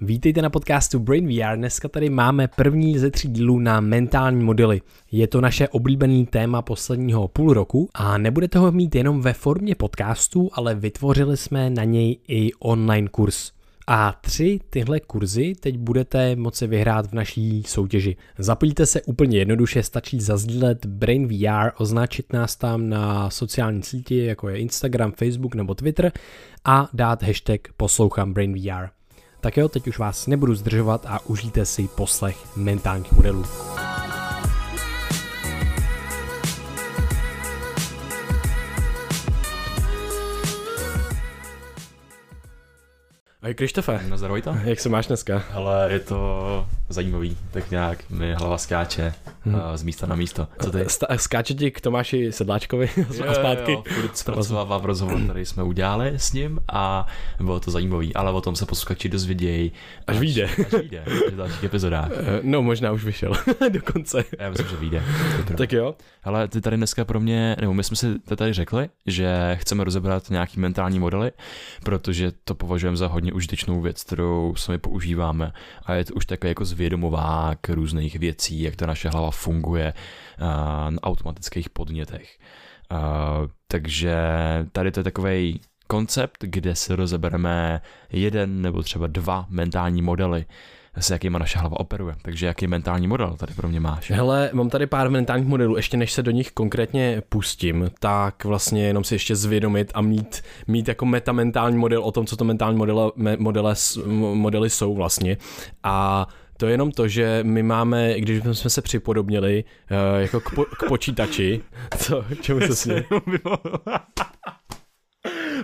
Vítejte na podcastu Brain VR. Dneska tady máme první ze 3 dílů na mentální modely. Je to naše oblíbený téma posledního půl roku a nebudete ho mít jenom ve formě podcastu, ale vytvořili jsme na něj i online kurz. A 3 tyhle kurzy teď budete moci vyhrát v naší soutěži. Zapojíte se úplně jednoduše, stačí zazdílet Brain VR, označit nás tam na sociální síti, jako je Instagram, Facebook nebo Twitter a dát hashtag poslouchám Brain VR. Tak jo, teď už vás nebudu zdržovat a užijte si poslech mentálních modelů. Ahoj Krištofe. No zdravujte. Jak se máš dneska? Ale je to zajímavý, tak nějak mi hlava skáče z místa na místo. Co ty? Skáče ti k Tomáši Sedláčkovi a zpátky. Jo, zpracovávám rozhovor, který jsme udělali s ním a bylo to zajímavý, ale o tom se posluchači dozvědějí. Až vyjde. Až vyjde, v dalších epizodách. No možná už vyšel, dokonce. Já myslím, že vyjde. Tak jo. Ale ty tady dneska pro mě, nebo my jsme si tady řekli, že chceme rozebrat nějaký mentální modely, protože to považujeme za hodně užitečnou věc, kterou sami používáme a je to už takový jako zvědomovák různých věcí, jak ta naše hlava funguje na automatických podnětech. Takže tady to je takovej koncept, kde si rozebereme 1 nebo třeba 2 mentální modely, s jakýma naše hlava operuje. Takže jaký mentální model tady pro mě máš? Hele, mám tady pár mentálních modelů, ještě než se do nich konkrétně pustím, tak vlastně jenom si ještě zvědomit a mít jako metamentální model o tom, co to mentální modely jsou vlastně. A to je jenom to, že my máme, když jsme se připodobnili jako k počítači, co? Čemu se směl?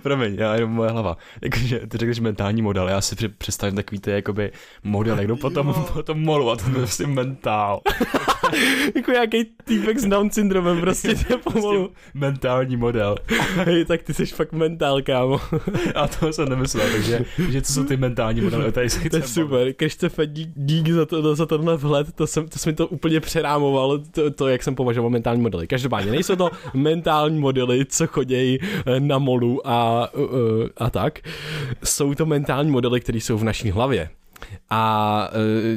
Promiň, já jenom moje hlava. Takže ty řekneš mentální model, já si představím takový ty jakoby model, jak jdu potom molovat, to je prostě mentál. Jako nějaký týpek s Down syndromem, prostě tě pomolu. Prostě mentální model. Hej, tak ty jsi fakt mentál, kámo. A toho jsem nemyslel, takže co jsou ty mentální modely? Tady to je super, Krištofe, dík za tenhle vhled, to jsi mi to úplně přerámoval, to jak jsem považoval mentální modely. Každopádně nejsou to mentální modely, co chodějí na molu a tak. Jsou to mentální modely, které jsou v naší hlavě. A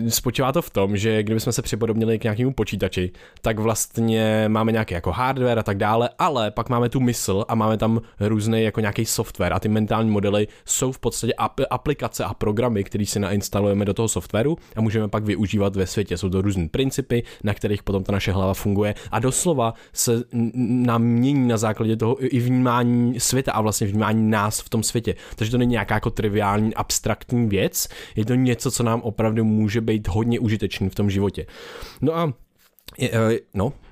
spočívá to v tom, že kdybychom se připodobnili k nějakému počítači, tak vlastně máme nějaký jako hardware a tak dále, ale pak máme tu mysl a máme tam různý jako nějaký software a ty mentální modely jsou v podstatě aplikace a programy, které si nainstalujeme do toho softwaru a můžeme pak využívat ve světě. Jsou to různý principy, na kterých potom ta naše hlava funguje a doslova se nám mění na základě toho i vnímání světa a vlastně vnímání nás v tom světě. Takže to není nějaká jako triviální, abstraktní věc, je to něco, co nám opravdu může být hodně užitečný v tom životě. No a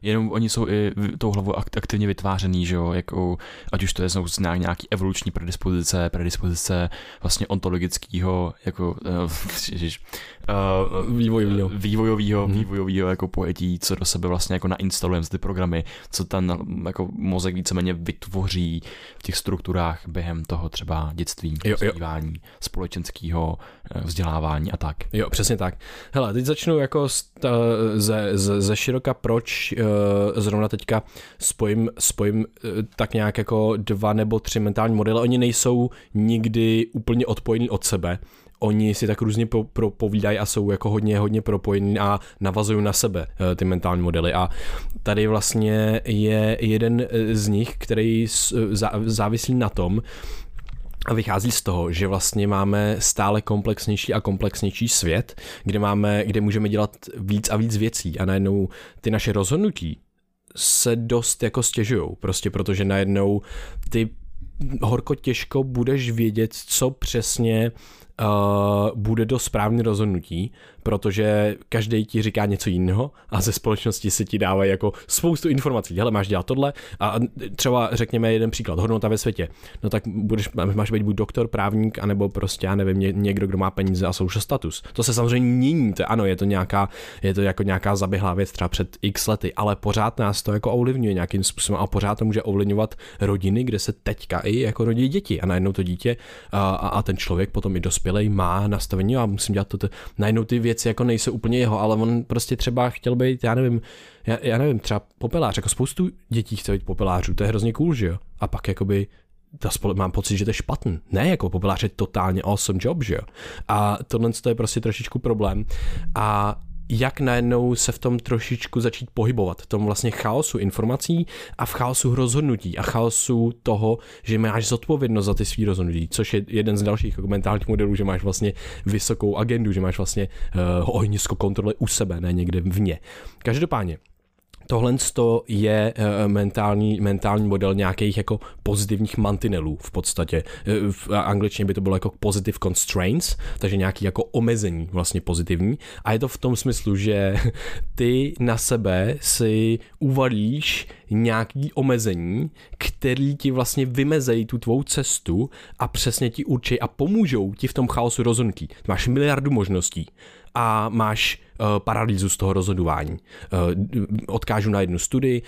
jenom oni jsou i tou hlavou aktivně vytvářený, že jo, jako, ať už to je znovu nějaký evoluční predispozice vlastně ontologického jako vývojového jako pojetí, co do sebe vlastně jako nainstalujeme ty programy, co ten jako mozek víceméně vytvoří v těch strukturách během toho třeba dětství, vzdělávání, společenského vzdělávání a tak. Jo, přesně tak. Hele, teď začnu jako ze široka, proč zrovna teďka spojím tak nějak jako 2 nebo 3 mentální modely. Oni nejsou nikdy úplně odpojení od sebe. Oni si tak různě povídají a jsou jako hodně propojení a navazují na sebe ty mentální modely. A tady vlastně je jeden z nich, který závislí na tom, a vychází z toho, že vlastně máme stále komplexnější a komplexnější svět, kde můžeme dělat víc a víc věcí a najednou ty naše rozhodnutí se dost jako stěžujou, prostě protože najednou ty horko těžko budeš vědět, co přesně bude to správné rozhodnutí, protože každý ti říká něco jiného a ze společnosti se ti dávají jako spoustu informací. Hele, máš dělat tohle a třeba řekněme jeden příklad, hodnota ve světě. No tak máš být buď doktor, právník, anebo prostě, já nevím, někdo, kdo má peníze a social status. To se samozřejmě mění, ano, je to jako nějaká zaběhlá věc třeba před x lety, ale pořád nás to jako ovlivňuje nějakým způsobem a pořád to může ovlivňovat rodiny, kde se teďka i jako rodí děti a najednou to dítě a ten člověk potom i dospělej má nastavení a musím dělat toto. Najednou ty věci jako nejsou úplně jeho, ale on prostě třeba chtěl být, já nevím, třeba popelář, jako spoustu dětí chce být popelářů, to je hrozně cool, že jo? A pak jakoby mám pocit, že to je špatný. Ne, jako populář je totálně awesome job, že jo. A tohle je prostě trošičku problém. A jak najednou se v tom trošičku začít pohybovat, v tom vlastně chaosu informací a v chaosu rozhodnutí a chaosu toho, že máš zodpovědnost za ty svý rozhodnutí, což je jeden z dalších mentálních modelů, že máš vlastně vysokou agendu, že máš vlastně ohnisko kontroly u sebe, ne někde vně. Každopádně, tohle je mentální model nějakých jako pozitivních mantinelů v podstatě. V angličtině by to bylo jako positive constraints, takže nějaký jako omezení vlastně pozitivní. A je to v tom smyslu, že ty na sebe si uvalíš nějaký omezení, který ti vlastně vymezejí tu tvou cestu a přesně ti určí a pomůžou ti v tom chaosu rozhodnutí. Máš miliardu možností a máš paralýzu z toho rozhodování. Odkážu na jednu studii.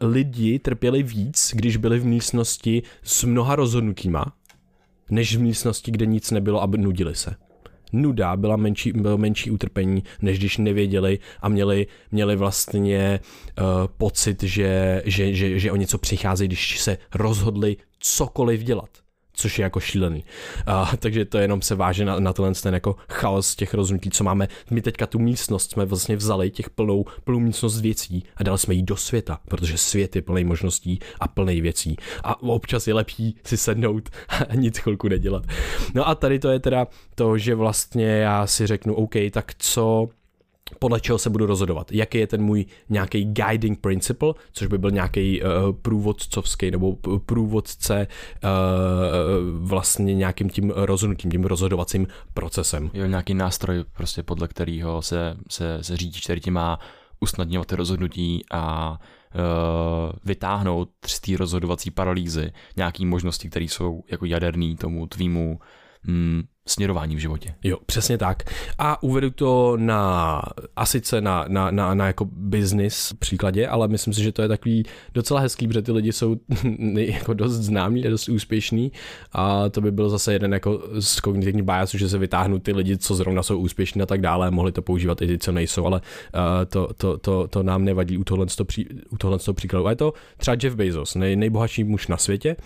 Lidi trpěli víc, když byli v místnosti s mnoha rozhodnutíma, než v místnosti, kde nic nebylo a nudili se. Nuda byla menší utrpení, než když nevěděli a měli vlastně pocit, že o něco přicházejí, když se rozhodli cokoliv dělat. Což je jako šílený. Takže to jenom se váže na ten jako chaos těch rozhodnutí, co máme. My teďka tu místnost jsme vlastně vzali, těch plnou místnost věcí a dali jsme ji do světa, protože svět je plný možností a plný věcí. A občas je lepší si sednout a nic chvilku nedělat. No a tady to je teda to, že vlastně já si řeknu, OK, tak co... podle čeho se budu rozhodovat, jaký je ten můj nějaký guiding principle, což by byl nějaký průvodcovský nebo průvodce vlastně nějakým tím rozhodnutím, tím rozhodovacím procesem. Jo, nějaký nástroj prostě podle kterého se řídíš, který ti má usnadňovat ty rozhodnutí a vytáhnout z té rozhodovací paralýzy nějaký možnosti, které jsou jako jaderný tomu tvýmu směrování v životě. Jo, přesně tak. A uvedu to na jako business příkladě, ale myslím si, že to je takový docela hezký, protože ty lidi jsou jako dost známí a dost úspěšní a to by byl zase jeden jako z kognitivní biasu, že se vytáhnou ty lidi, co zrovna jsou úspěšní a tak dále, mohli to používat i ty, co nejsou, ale to nám nevadí u tohle příkladu. A je to třeba Jeff Bezos, nejbohatší muž na světě.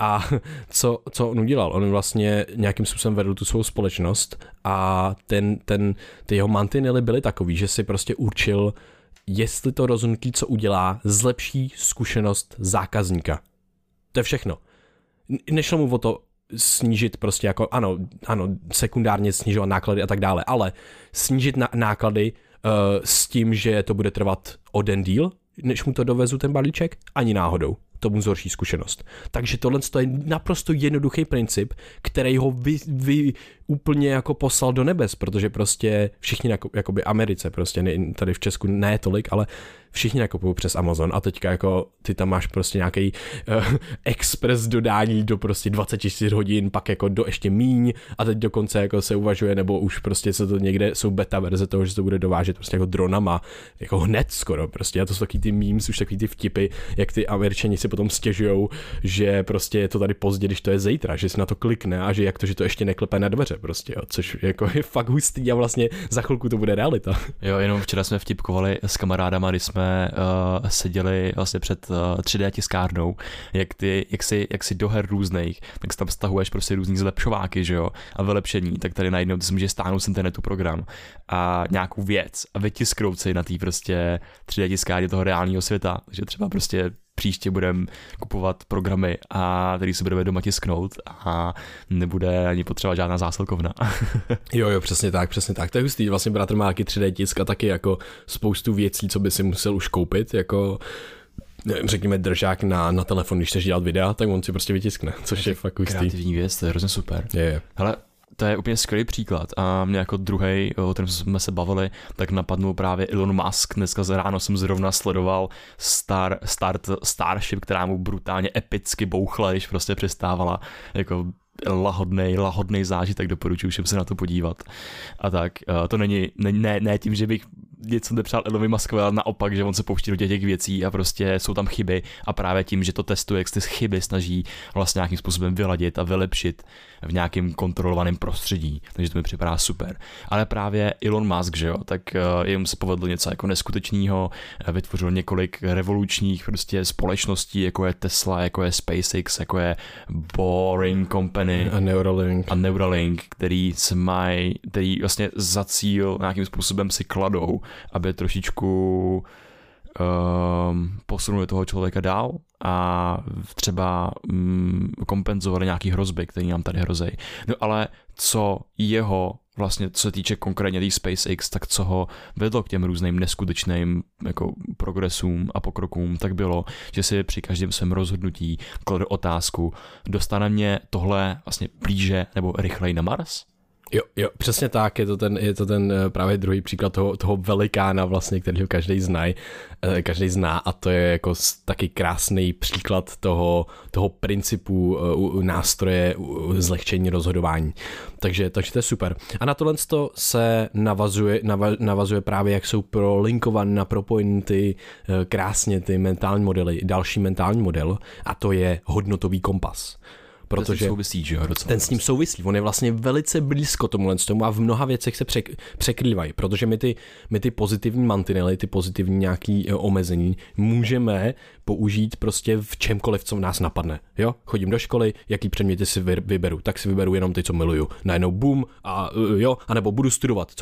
A co on udělal? On vlastně nějakým způsobem vedl tu svou společnost a ty jeho mantinely byly takový, že si prostě určil, jestli to rozhodnutí, co udělá, zlepší zkušenost zákazníka. To je všechno. Nešlo mu o to snížit prostě jako, ano, sekundárně snižovat náklady a tak dále, ale snížit náklady s tím, že to bude trvat o den díl, než mu to dovezu ten balíček, ani náhodou. Tomu zhorší zkušenost. Takže tohle je naprosto jednoduchý princip, který ho úplně jako poslal do nebes, protože prostě všichni jakoby Americe, prostě tady v Česku ne tolik, ale všichni nakupují přes Amazon a teďka jako ty tam máš prostě nějaký express dodání do prostě 24 hodin, pak jako do ještě míň a teď dokonce jako se uvažuje, nebo už prostě se to někde, jsou beta verze toho, že se to bude dovážet prostě jako dronama, jako hned skoro prostě. A to jsou takový ty memes, už takový ty vtipy, jak ty Američani si potom stěžujou, že prostě je to tady pozdě, když to je zítra, že si na to klikne a že jak to, že to ještě neklepe na dveře prostě, jo, což jako je fakt hustý a vlastně za chvilku to bude realita. Jo, jenom včera jsme vtipkovali s kamarádama, když jsme seděli vlastně před 3D tiskárnou, jak si do her různých, tak si tam stahuješ prostě různý zlepšováky, že jo, a vylepšení, tak tady najednou ty si můžeš stáhnout z internetu program a nějakou věc a vytisknout si na té prostě 3D tiskárně toho reálního světa, že třeba prostě příště budeme kupovat programy, a který si budeme doma tisknout a nebude ani potřeba žádná zásilkovna. jo, přesně tak. To je hustý, vlastně bratr má taky 3D tisk a taky jako spoustu věcí, co by si musel už koupit, jako řekněme držák na telefon, když chceš dělat videa, tak on si prostě vytiskne, což je fakt hustý. Kreativní věc, to je hrozně super. Je. Hele, to je úplně skvělý příklad a mě jako druhej, o kterém jsme se bavili, tak napadnul právě Elon Musk. Dneska ráno jsem zrovna sledoval Starship, která mu brutálně epicky bouchla, když prostě přestávala, jako lahodnej zážitek, doporučuji všem se na to podívat. A tak, to není, ne tím, že bych něco nepřál Elovi Muskovi, ale naopak, že on se pouští do těch věcí a prostě jsou tam chyby a právě tím, že to testuje, jak se ty chyby snaží vlastně nějakým způsobem vyladit a vylepšit v nějakým kontrolovaném prostředí, takže to mi připadá super. Ale právě Elon Musk, že jo, tak jim se povedlo něco jako neskutečného, vytvořil několik revolučních prostě společností, jako je Tesla, jako je SpaceX, jako je Boring Company a Neuralink, který vlastně za cíl nějakým způsobem si kladou, aby trošičku posunuli toho člověka dál a třeba kompenzovali nějaký hrozby, které nám tady hrozejí. No ale co jeho vlastně, co se týče konkrétně tý SpaceX, tak co ho vedlo k těm různým neskutečným jako progresům a pokrokům, tak bylo, že si při každém svém rozhodnutí kladu otázku, dostane mě tohle vlastně blíže nebo rychleji na Mars? Jo, přesně tak, je to ten právě druhý příklad toho velikána vlastně, kterýho každý zná a to je jako taky krásný příklad toho principu nástroje zlehčení rozhodování. Takže to je super. A na tohle se navazuje právě, jak jsou propojeny ty krásně ty mentální modely, další mentální model a to je hodnotový kompas. Protože ten souvisí, že jo, ten s ním souvisí, on je vlastně velice blízko tomu a v mnoha věcech se překrývají, protože my ty pozitivní mantinely, ty pozitivní nějaký omezení můžeme použít prostě v čemkoliv, co v nás napadne. Jo? Chodím do školy, jaký předměty si vyberu, tak si vyberu jenom ty, co miluju. Najednou boom, a jo, anebo budu studovat,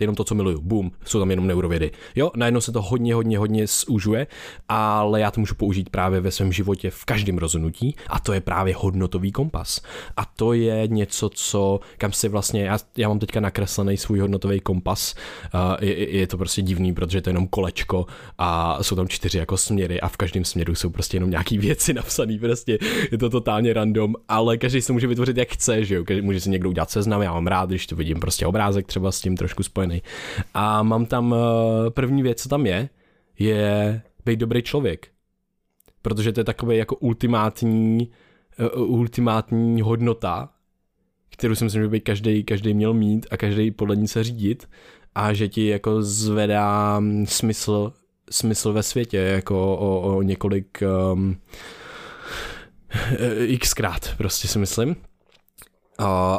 jenom to, co miluju, boom, jsou tam jenom neurovědy. Jo, najednou se to hodně zúžuje, ale já to můžu použít právě ve svém životě v každém rozhodnutí a to je právě hodnotový kompas. A to je něco, co kam si vlastně, já mám teďka nakreslený svůj hodnotový kompas, je to prostě divný, protože to je jenom kolečko a jsou tam 4 jako směry a v každém směru jsou prostě jenom nějaký věci napsané, prostě je to totálně random, ale každý si může vytvořit jak chce, že jo, může si někdo udělat seznam, já mám rád, když to vidím prostě obrázek třeba s tím trošku spojený. A mám tam první věc, co tam je být dobrý člověk, protože to je takový jako ultimátní hodnota, kterou si myslím, že by každý měl mít a každý podle ní se řídit a že ti jako zvedá smysl ve světě jako o několik xkrát prostě si myslím.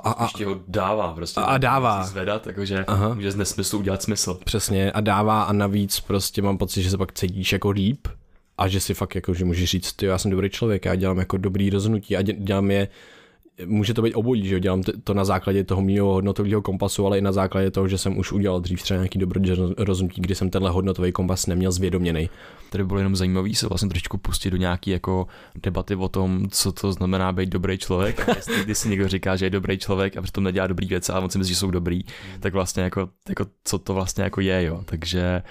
A ještě ho dává prostě. A dává. Zvedat, takže může z nesmyslu udělat smysl. Přesně a dává a navíc prostě mám pocit, že se pak cítíš jako líp. A že si fakt jako, že můžeš říct, ty, já jsem dobrý člověk, já dělám jako dobrý rozhodnutí a dělám je, může to být obojí, že dělám to na základě toho mýho hodnotového kompasu, ale i na základě toho, že jsem už udělal dřív třeba nějaký dobrý rozhodnutí, kdy jsem tenhle hodnotový kompas neměl zvědoměný. Tady bylo jenom zajímavý se vlastně trošku pustit do nějaký jako debaty o tom, co to znamená být dobrý člověk. A jestli když si někdo říká, že je dobrý člověk a přitom nedělá dobrý věci, ale on si myslí, že jsou dobrý, tak vlastně jako co to vlastně jako je, jo. Takže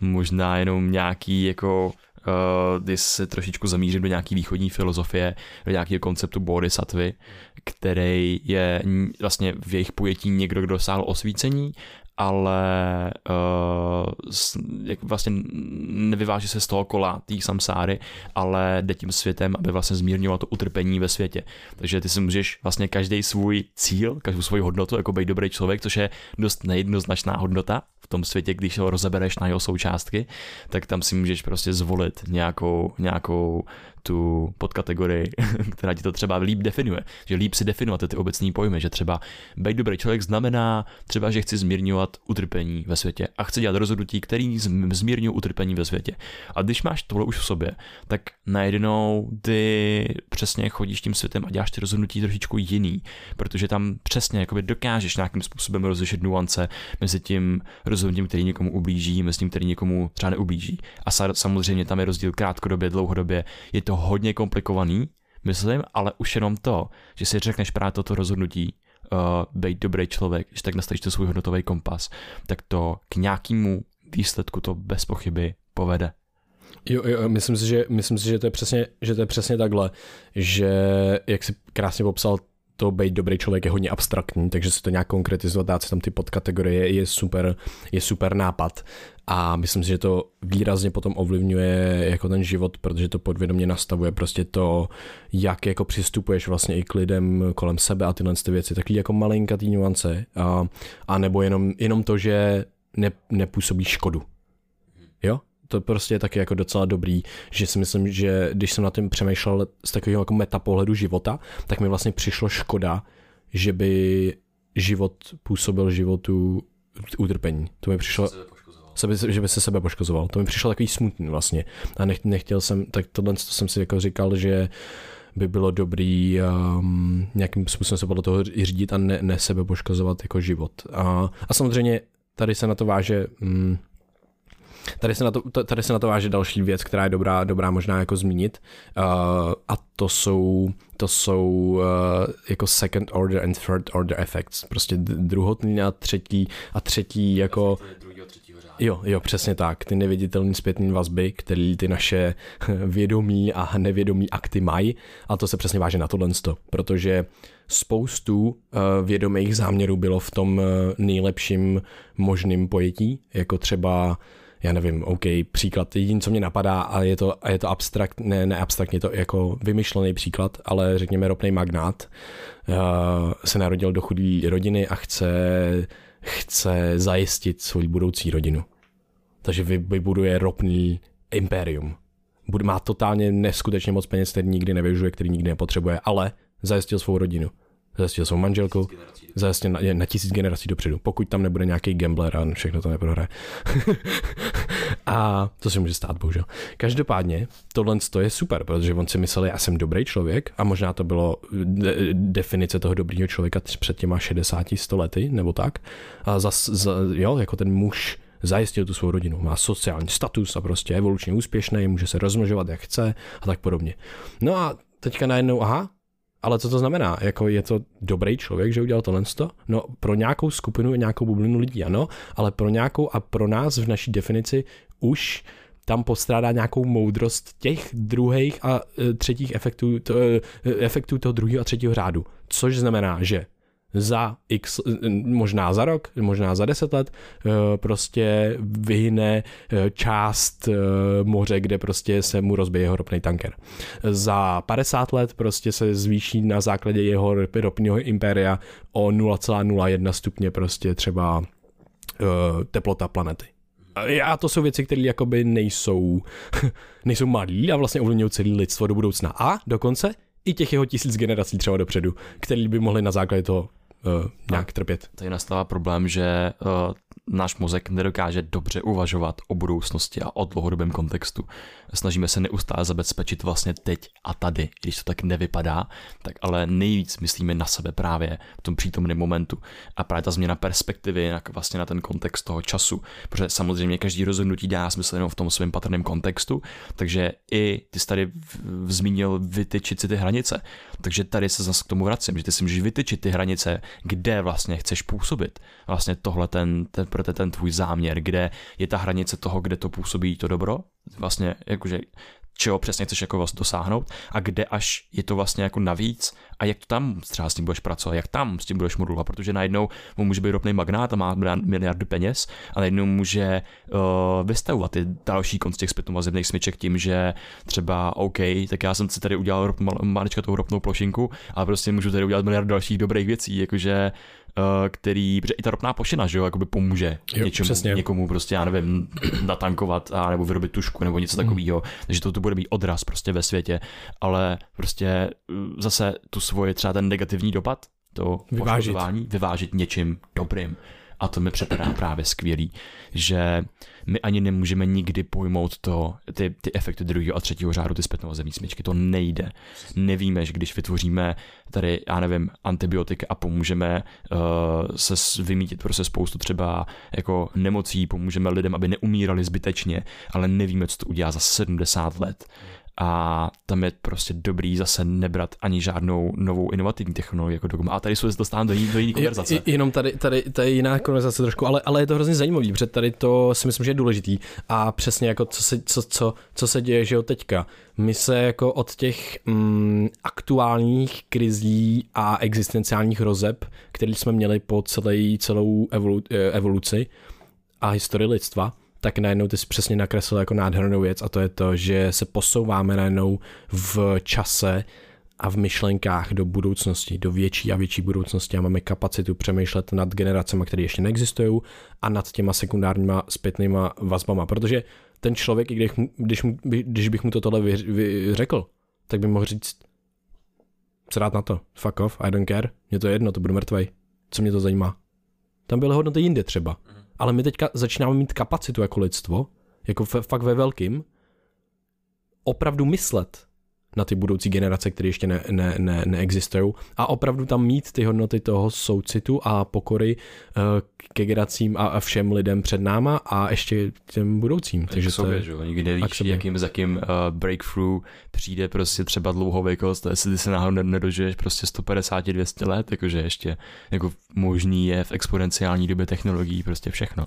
možná jenom nějaký jako když se trošičku zamířím do nějaký východní filozofie, do nějakého konceptu bodhisattvy, který je vlastně v jejich pojetí někdo, kdo dosáhl osvícení, ale jak vlastně nevyváží se z toho kola té samsáry, ale jde tím světem, aby vlastně zmírňoval to utrpení ve světě. Takže ty si můžeš vlastně každý svůj cíl, každou svou hodnotu, jako být dobrý člověk, což je dost nejednoznačná hodnota v tom světě, když ho rozebereš na jeho součástky, tak tam si můžeš prostě zvolit nějakou tu podkategorii, která ti to třeba líp definuje, že líp si definovat ty obecné pojmy, že třeba být dobrý člověk znamená třeba, že chci zmírňovat utrpení ve světě a chci dělat rozhodnutí, který zmírňují utrpení ve světě. A když máš tohle už v sobě, tak najednou ty přesně chodíš tím světem a děláš ty rozhodnutí trošičku jiný, protože tam přesně jakoby dokážeš nějakým způsobem rozlišit nuance mezi tím rozhodnutím, který někomu ublíží, mezi tím, který někomu třeba neublíží. A samozřejmě tam je rozdíl krátkodobě, dlouhodobě. Je to hodně komplikovaný, myslím, ale už jenom to, že si řekneš právě toto rozhodnutí, být dobrý člověk, že tak nastavíš ten svůj hodnotový kompas, tak to k nějakému výsledku to bez pochyby povede. Jo, myslím si, že to je přesně takhle, že jak jsi krásně popsal, to být dobrý člověk je hodně abstraktní, takže se to nějak konkretizovat, dát si tam ty podkategorie je super nápad. A myslím si, že to výrazně potom ovlivňuje jako ten život, protože to podvědomě nastavuje prostě to, jak jako přistupuješ vlastně i k lidem kolem sebe a tyhle věci. Takový jako malinkatý nuance a nebo jenom to, že nepůsobí škodu. Jo? To prostě je taky jako docela dobrý, že si myslím, že když jsem nad tím přemýšlel z takového jako metapohledu života, tak mi vlastně přišlo škoda, že by život působil životu utrpení. To mi přišlo... že by se sebe poškozoval. To mi přišlo takový smutný vlastně. A nechtěl jsem, tak tohle jsem si jako říkal, že by bylo dobrý nějakým způsobem se podle toho řídit a ne sebe poškozovat jako život. A samozřejmě tady se na to váže... Tady se na to váže další věc, která je dobrá možná jako zmínit, a to jsou jako second order and third order effects, prostě druhotný a třetí jako jo, přesně tak, ty neviditelné zpětné vazby, které ty naše vědomí a nevědomí akty mají, a to se přesně váže na tohle, protože spoustu vědomých záměrů bylo v tom nejlepším možným pojetí, jako třeba já nevím, OK, příklad, jediný, co mě napadá, a je to abstrakt, ne abstraktně, to jako vymyšlený příklad, ale řekněme ropný magnát se narodil do chudé rodiny a chce zajistit svou budoucí rodinu. Takže vybuduje ropný impérium. Má totálně neskutečně moc peněz, který nikdy nevyužije, který nikdy nepotřebuje, ale zajistil svou rodinu. Zajistil svou manželku, zajistil na 1000 generací dopředu, pokud tam nebude nějaký gambler a všechno to neprohraje. A to se může stát, bohužel. Každopádně tohle je super, protože on si myslel, já jsem dobrý člověk, a možná to bylo definice toho dobrýho člověka před těma 60-100 lety, nebo tak. A jo, jako ten muž zajistil tu svou rodinu, má sociální status a prostě evolučně úspěšný, může se rozmnožovat jak chce a tak podobně. No a teďka najednou, aha, ale co to znamená? Jako je to dobrý člověk, že udělal tohle? No pro nějakou skupinu, nějakou bublinu lidí, ano, ale pro nějakou a pro nás v naší definici už tam postrádá nějakou moudrost těch druhých a třetích efektů, efektů toho druhého a třetího řádu. Což znamená, že za x, možná za rok, možná za 10 let, prostě vyhyne část moře, kde prostě se mu rozbije jeho ropný tanker. Za 50 let prostě se zvýší na základě jeho ropného impéria o 0,01 stupně prostě třeba teplota planety. A to jsou věci, které jakoby nejsou malý a vlastně ovlivňují celé lidstvo do budoucna. A dokonce i těch jeho 1000 generací třeba dopředu, který by mohli na základě toho nějak trpět. Tady nastává problém, že náš mozek nedokáže dobře uvažovat o budoucnosti a o dlouhodobém kontextu. Snažíme se neustále zabezpečit vlastně teď a tady, když to tak nevypadá, tak ale nejvíc myslíme na sebe právě v tom přítomném momentu. A právě ta změna perspektivy vlastně na ten kontext toho času, protože samozřejmě každý rozhodnutí dá smysl jenom v tom svém patrném kontextu, takže i ty jsi tady zmínil vytyčit si ty hranice, takže tady se zase k tomu vracím, že ty si můžeš vytyčit ty hranice, kde vlastně chceš působit. Vlastně tohle ten tvůj záměr, kde je ta hranice toho, kde to působí to dobro, vlastně jakože čeho přesně chceš jako vlastně dosáhnout a kde až je to vlastně jako navíc a jak to tam třeba s tím budeš pracovat, jak tam s tím budeš modulovat, protože najednou mu může být ropný magnát a má miliardy peněz a najednou může vystavovat ty další konc těch zpětnovazebných smyček tím, že třeba OK, tak já jsem si tady udělal malička tou ropnou plošinku, ale prostě můžu tady udělat miliardu dalších dobrých věcí, jakože který, protože i ta ropná plošina, že jo, jakoby pomůže někomu prostě, já nevím, natankovat a nebo vyrobit tušku nebo něco takového, takže to bude být odraz prostě ve světě, ale prostě zase tu svoje třeba ten negativní dopad, to poškozování, vyvážit něčím dobrým. A to mi připadá právě skvělý, že my ani nemůžeme nikdy pojmout to, ty efekty druhého a třetího řádu, ty zpětnovazební smyčky, to nejde. Nevíme, že když vytvoříme tady, já nevím, antibiotika a pomůžeme se vymítit prostě spoustu třeba jako nemocí, pomůžeme lidem, aby neumírali zbytečně, ale nevíme, co to udělá za 70 let. A tam je prostě dobrý zase nebrat ani žádnou novou inovativní technologii jako dogma. A tady se dostávám do jiné konverzace. Jenom tady je jiná konverzace trošku, ale je to hrozně zajímavý, protože tady to si myslím, že je důležitý. A přesně jako co se děje, že jo, teďka. My se jako od těch aktuálních krizí a existenciálních hrozeb, které jsme měli po celou evoluci a historii lidstva, tak najednou ty jsi přesně nakreslil jako nádhernou věc, a to je to, že se posouváme najednou v čase a v myšlenkách do budoucnosti, do větší a větší budoucnosti a máme kapacitu přemýšlet nad generacemi, které ještě neexistují a nad těma sekundárníma zpětnýma vazbama, protože ten člověk, i když bych mu to tohle řekl, tak by mohl říct, srát na to, fuck off, I don't care, mě to je jedno, to budu mrtvej, co mě to zajímá. Tam byly hodnoty jinde třeba, ale my teďka začínáme mít kapacitu jako lidstvo, jako fakt ve velkým, opravdu myslet na ty budoucí generace, které ještě neexistují a opravdu tam mít ty hodnoty toho soucitu a pokory k generacím a všem lidem před náma a ještě těm budoucím. Takže sobě, že nikdy nevíš, jakým za kým breakthrough přijde prostě třeba dlouhověkost, jestli ty se náhodou nedožiješ prostě 150-200 let, jakože ještě jako možný je v exponenciální době technologií prostě všechno.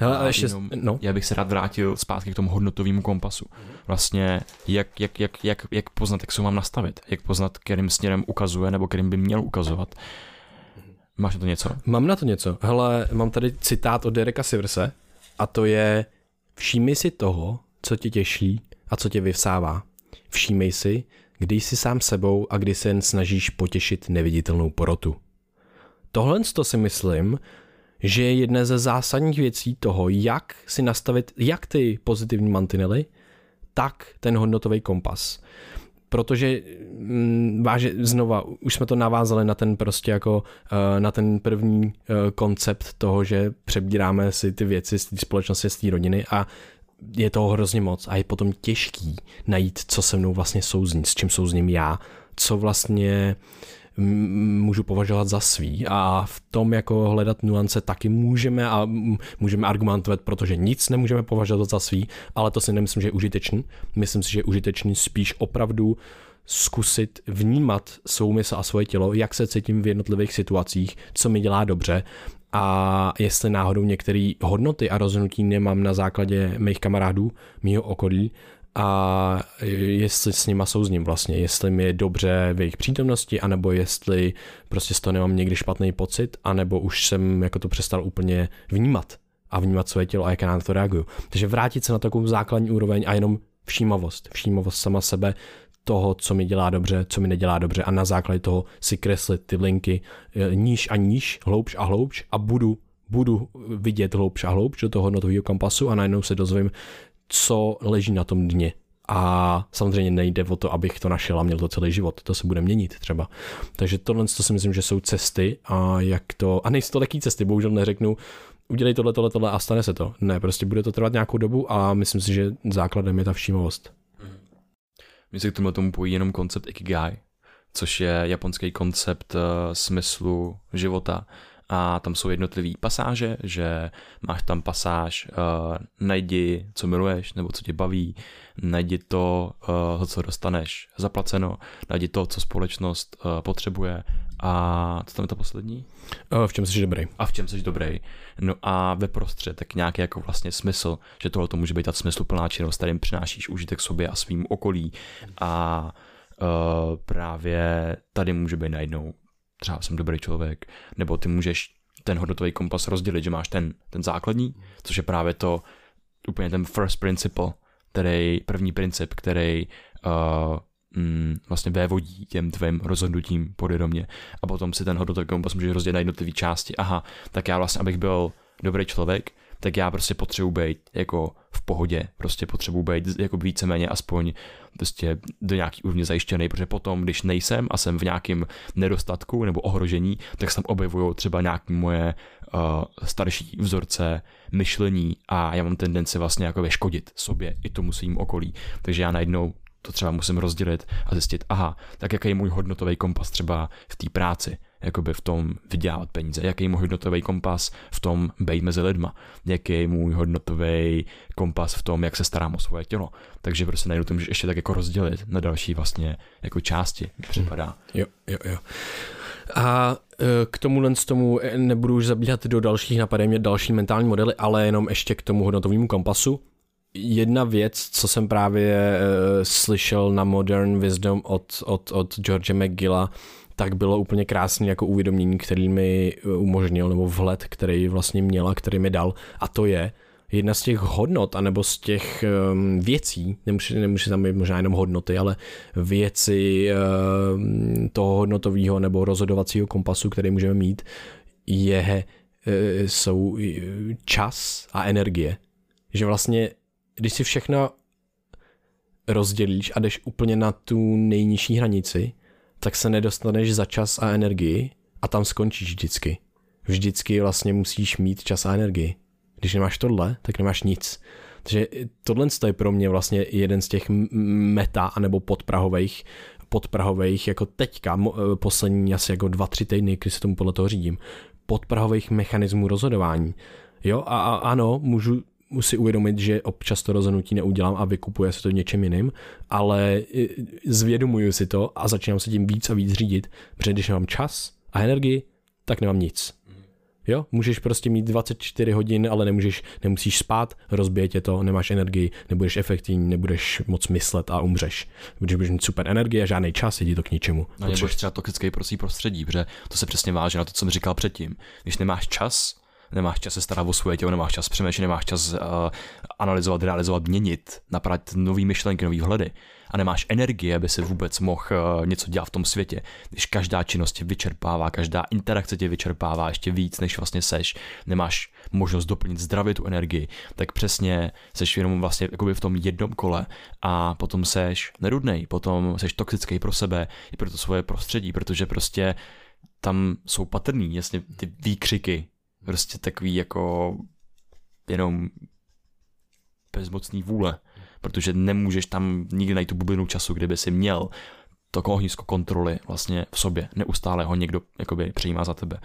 Hele, a ještě, jenom, no. Já bych se rád vrátil zpátky k tomu hodnotovému kompasu. Vlastně jak poznat, jak se mám nastavit, jak poznat, kterým směrem ukazuje nebo kterým by měl ukazovat. Máš na to něco? Mám na to něco. Hele, mám tady citát od Dereka Siverse a to je: všímej si toho, co tě těší a co tě vyvsává. Všímej si, kdy jsi sám sebou a kdy se jen snažíš potěšit neviditelnou porotu. Tohle to si myslím, že je jedna ze zásadních věcí toho, jak si nastavit jak ty pozitivní mantinely, tak ten hodnotový kompas. Protože znova, už jsme to navázali na ten prostě jako na ten první koncept toho, že přebíráme si ty věci z té společnosti, z té rodiny a je toho hrozně moc a je potom těžký najít, co se mnou vlastně souzní, s čím souzním já, co vlastně můžu považovat za svý a v tom jako hledat nuance taky můžeme a můžeme argumentovat, protože nic nemůžeme považovat za svý, ale to si nemyslím, že je užitečný. Myslím si, že je užitečný spíš opravdu zkusit vnímat svou mysl a svoje tělo, jak se cítím v jednotlivých situacích, co mi dělá dobře a jestli náhodou některé hodnoty a rozhodnutí nemám na základě mých kamarádů, mýho okolí, a jestli s nima souzním vlastně, jestli mi je dobře v jejich přítomnosti, anebo jestli prostě z toho nemám někdy špatný pocit, anebo už jsem jako to přestal úplně vnímat a vnímat svoje tělo a jak já na to reaguju. Takže vrátit se na takovou základní úroveň a jenom všímavost sama sebe, toho, co mi dělá dobře, co mi nedělá dobře a na základě toho si kreslit ty linky níž a níž, hloubš a hloubš a budu vidět hloubš a hloubš do toho hodnotového kompasu a najednou se dozvím, co leží na tom dně. A samozřejmě nejde o to, abych to našel a měl to celý život. To se bude měnit třeba. Takže tohle si myslím, že jsou cesty a jak to... A nejsou to lehké cesty, bohužel neřeknu udělej tohle a stane se to. Ne, prostě bude to trvat nějakou dobu a myslím si, že základem je ta všímavost. Mně se k tomu pojí jenom koncept ikigai, což je japonský koncept smyslu života. A tam jsou jednotlivé pasáže, že máš tam pasáž najdi, co miluješ, nebo co tě baví, najdi to, co dostaneš zaplaceno, najdi to, co společnost potřebuje a co tam je ta poslední? V čem jsi dobrý. A v čem jsi dobrý. No a ve prostřed tak nějaký jako vlastně smysl, že tohle to může být ta smysluplná činnost, kterým přinášíš užitek sobě a svým okolí a právě tady může být najednou třeba jsem dobrý člověk, nebo ty můžeš ten hodnotový kompas rozdělit, že máš ten základní, což je právě to úplně ten first principle, první princip, který vlastně vévodí těm tvým rozhodnutím podvědomě a potom si ten hodnotový kompas můžeš rozdělit na jednotlivé části. Aha, tak já vlastně, abych byl dobrý člověk, tak já prostě potřebuji být jako v pohodě, prostě potřebuji být jako víceméně aspoň prostě do nějaký úrovně zajištěný, protože potom, když nejsem a jsem v nějakém nedostatku nebo ohrožení, tak se tam objevují třeba nějaké moje starší vzorce myšlení a já mám tendenci vlastně jako škodit sobě i tomu svým okolí, takže já najednou to třeba musím rozdělit a zjistit, aha, tak jaký je můj hodnotový kompas třeba v té práci, jakoby v tom vydělávat peníze, jaký je můj hodnotový kompas v tom být mezi lidma, jaký je můj hodnotový kompas v tom, jak se starám o svoje tělo. Takže prostě najdu to můžeš ještě tak jako rozdělit na další vlastně jako části, připadá. Jo. A k tomu nebudu už zabíhat do dalších, napadají mě další mentální modely, ale jenom ještě k tomu hodnotovému kompasu. Jedna věc, co jsem právě slyšel na Modern Wisdom od George McGilla, tak bylo úplně krásný jako uvědomění, který mi umožnil, nebo vhled, který vlastně měl a který mi dal. A to je, jedna z těch hodnot, anebo z těch věcí, nemůže tam být možná jenom hodnoty, ale věci toho hodnotového nebo rozhodovacího kompasu, který můžeme mít, jsou čas a energie. Že vlastně, když si všechno rozdělíš a jdeš úplně na tu nejnižší hranici, tak se nedostaneš za čas a energii a tam skončíš vždycky. Vždycky vlastně musíš mít čas a energii. Když nemáš tohle, tak nemáš nic. Takže tohle je pro mě vlastně jeden z těch meta anebo podprahových jako teďka, poslední asi jako 2-3 týdny, když se tomu podle toho řídím, podprahových mechanismů rozhodování. Jo, a ano, můžu si uvědomit, že občas to rozhodnutí neudělám a vykupuje se to něčím jiným, ale zvědomuju si to a začínám se tím víc a víc řídit, protože když nemám čas a energii, tak nemám nic. Jo, můžeš prostě mít 24 hodin, ale nemusíš spát, rozbije tě to, nemáš energii, nebudeš efektivní, nebudeš moc myslet a umřeš. Když budeš mít super energie a žádný čas, jedi to k ničemu. A nebudeš třeba toxický prostředí, protože to se přesně váže na to, co jsem říkal předtím. Když nemáš čas se starat o svoje tělo, nemáš čas přemýšlet, nemáš čas analyzovat, realizovat, měnit, napravit nový myšlenky, nový vhledy a nemáš energie, aby se vůbec mohl něco dělat v tom světě. Když každá činnost tě vyčerpává, každá interakce tě vyčerpává ještě víc, než vlastně seš, nemáš možnost doplnit zdravě tu energii, tak přesně seš jenom vlastně jakoby v tom jednom kole a potom seš nerudnej, potom seš toxický pro sebe i pro to svoje prostředí, protože prostě tam jsou patrný, jasně ty výkřiky, prostě takový jako jenom bezmocný vůle, protože nemůžeš tam nikdy najít tu bublinu času, kdyby si měl to ohnisko kontroly vlastně v sobě, neustále ho někdo jakoby přijímá za tebe.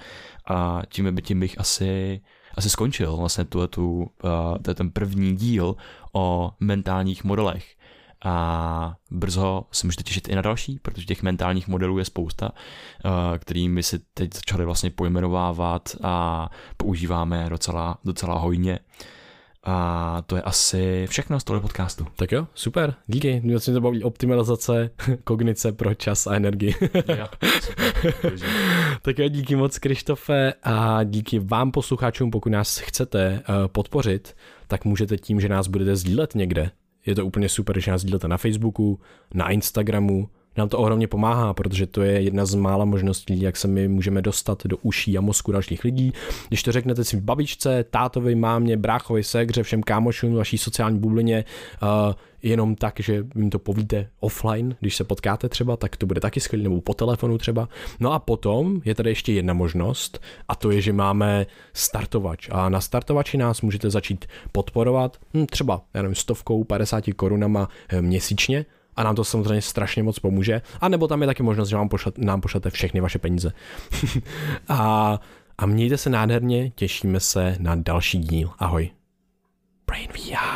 A tím bych asi skončil vlastně ten první díl o mentálních modelech. A brzo se můžete těšit i na další, protože těch mentálních modelů je spousta, kterými si teď začali vlastně pojmenovávat a používáme docela hojně. A to je asi všechno z tohle podcastu. Tak jo, super, díky. Mě to baví optimalizace, kognice pro čas a energii. Jo, super. Tak jo, díky moc, Krištofe, a díky vám posluchačům, pokud nás chcete podpořit, tak můžete tím, že nás budete sdílet někde. Je to úplně super, že nás sdílete na Facebooku, na Instagramu. Nám to ohromně pomáhá, protože to je jedna z mála možností, jak se my můžeme dostat do uší a mozku dalších lidí. Když to řeknete svým babičce, tátovi, mámě, bráchovi, segře, všem kámošům, vaší sociální bublině, jenom tak, že jim to povíte offline, když se potkáte třeba, tak to bude taky skvělý, nebo po telefonu třeba. No a potom je tady ještě jedna možnost a to je, že máme startovač a na startovači nás můžete začít podporovat třeba, já nevím, 100, 50 korunama měsíčně. A nám to samozřejmě strašně moc pomůže. A nebo tam je taky možnost, že nám pošlete všechny vaše peníze. a mějte se nádherně, těšíme se na další díl. Ahoj. Brain VR.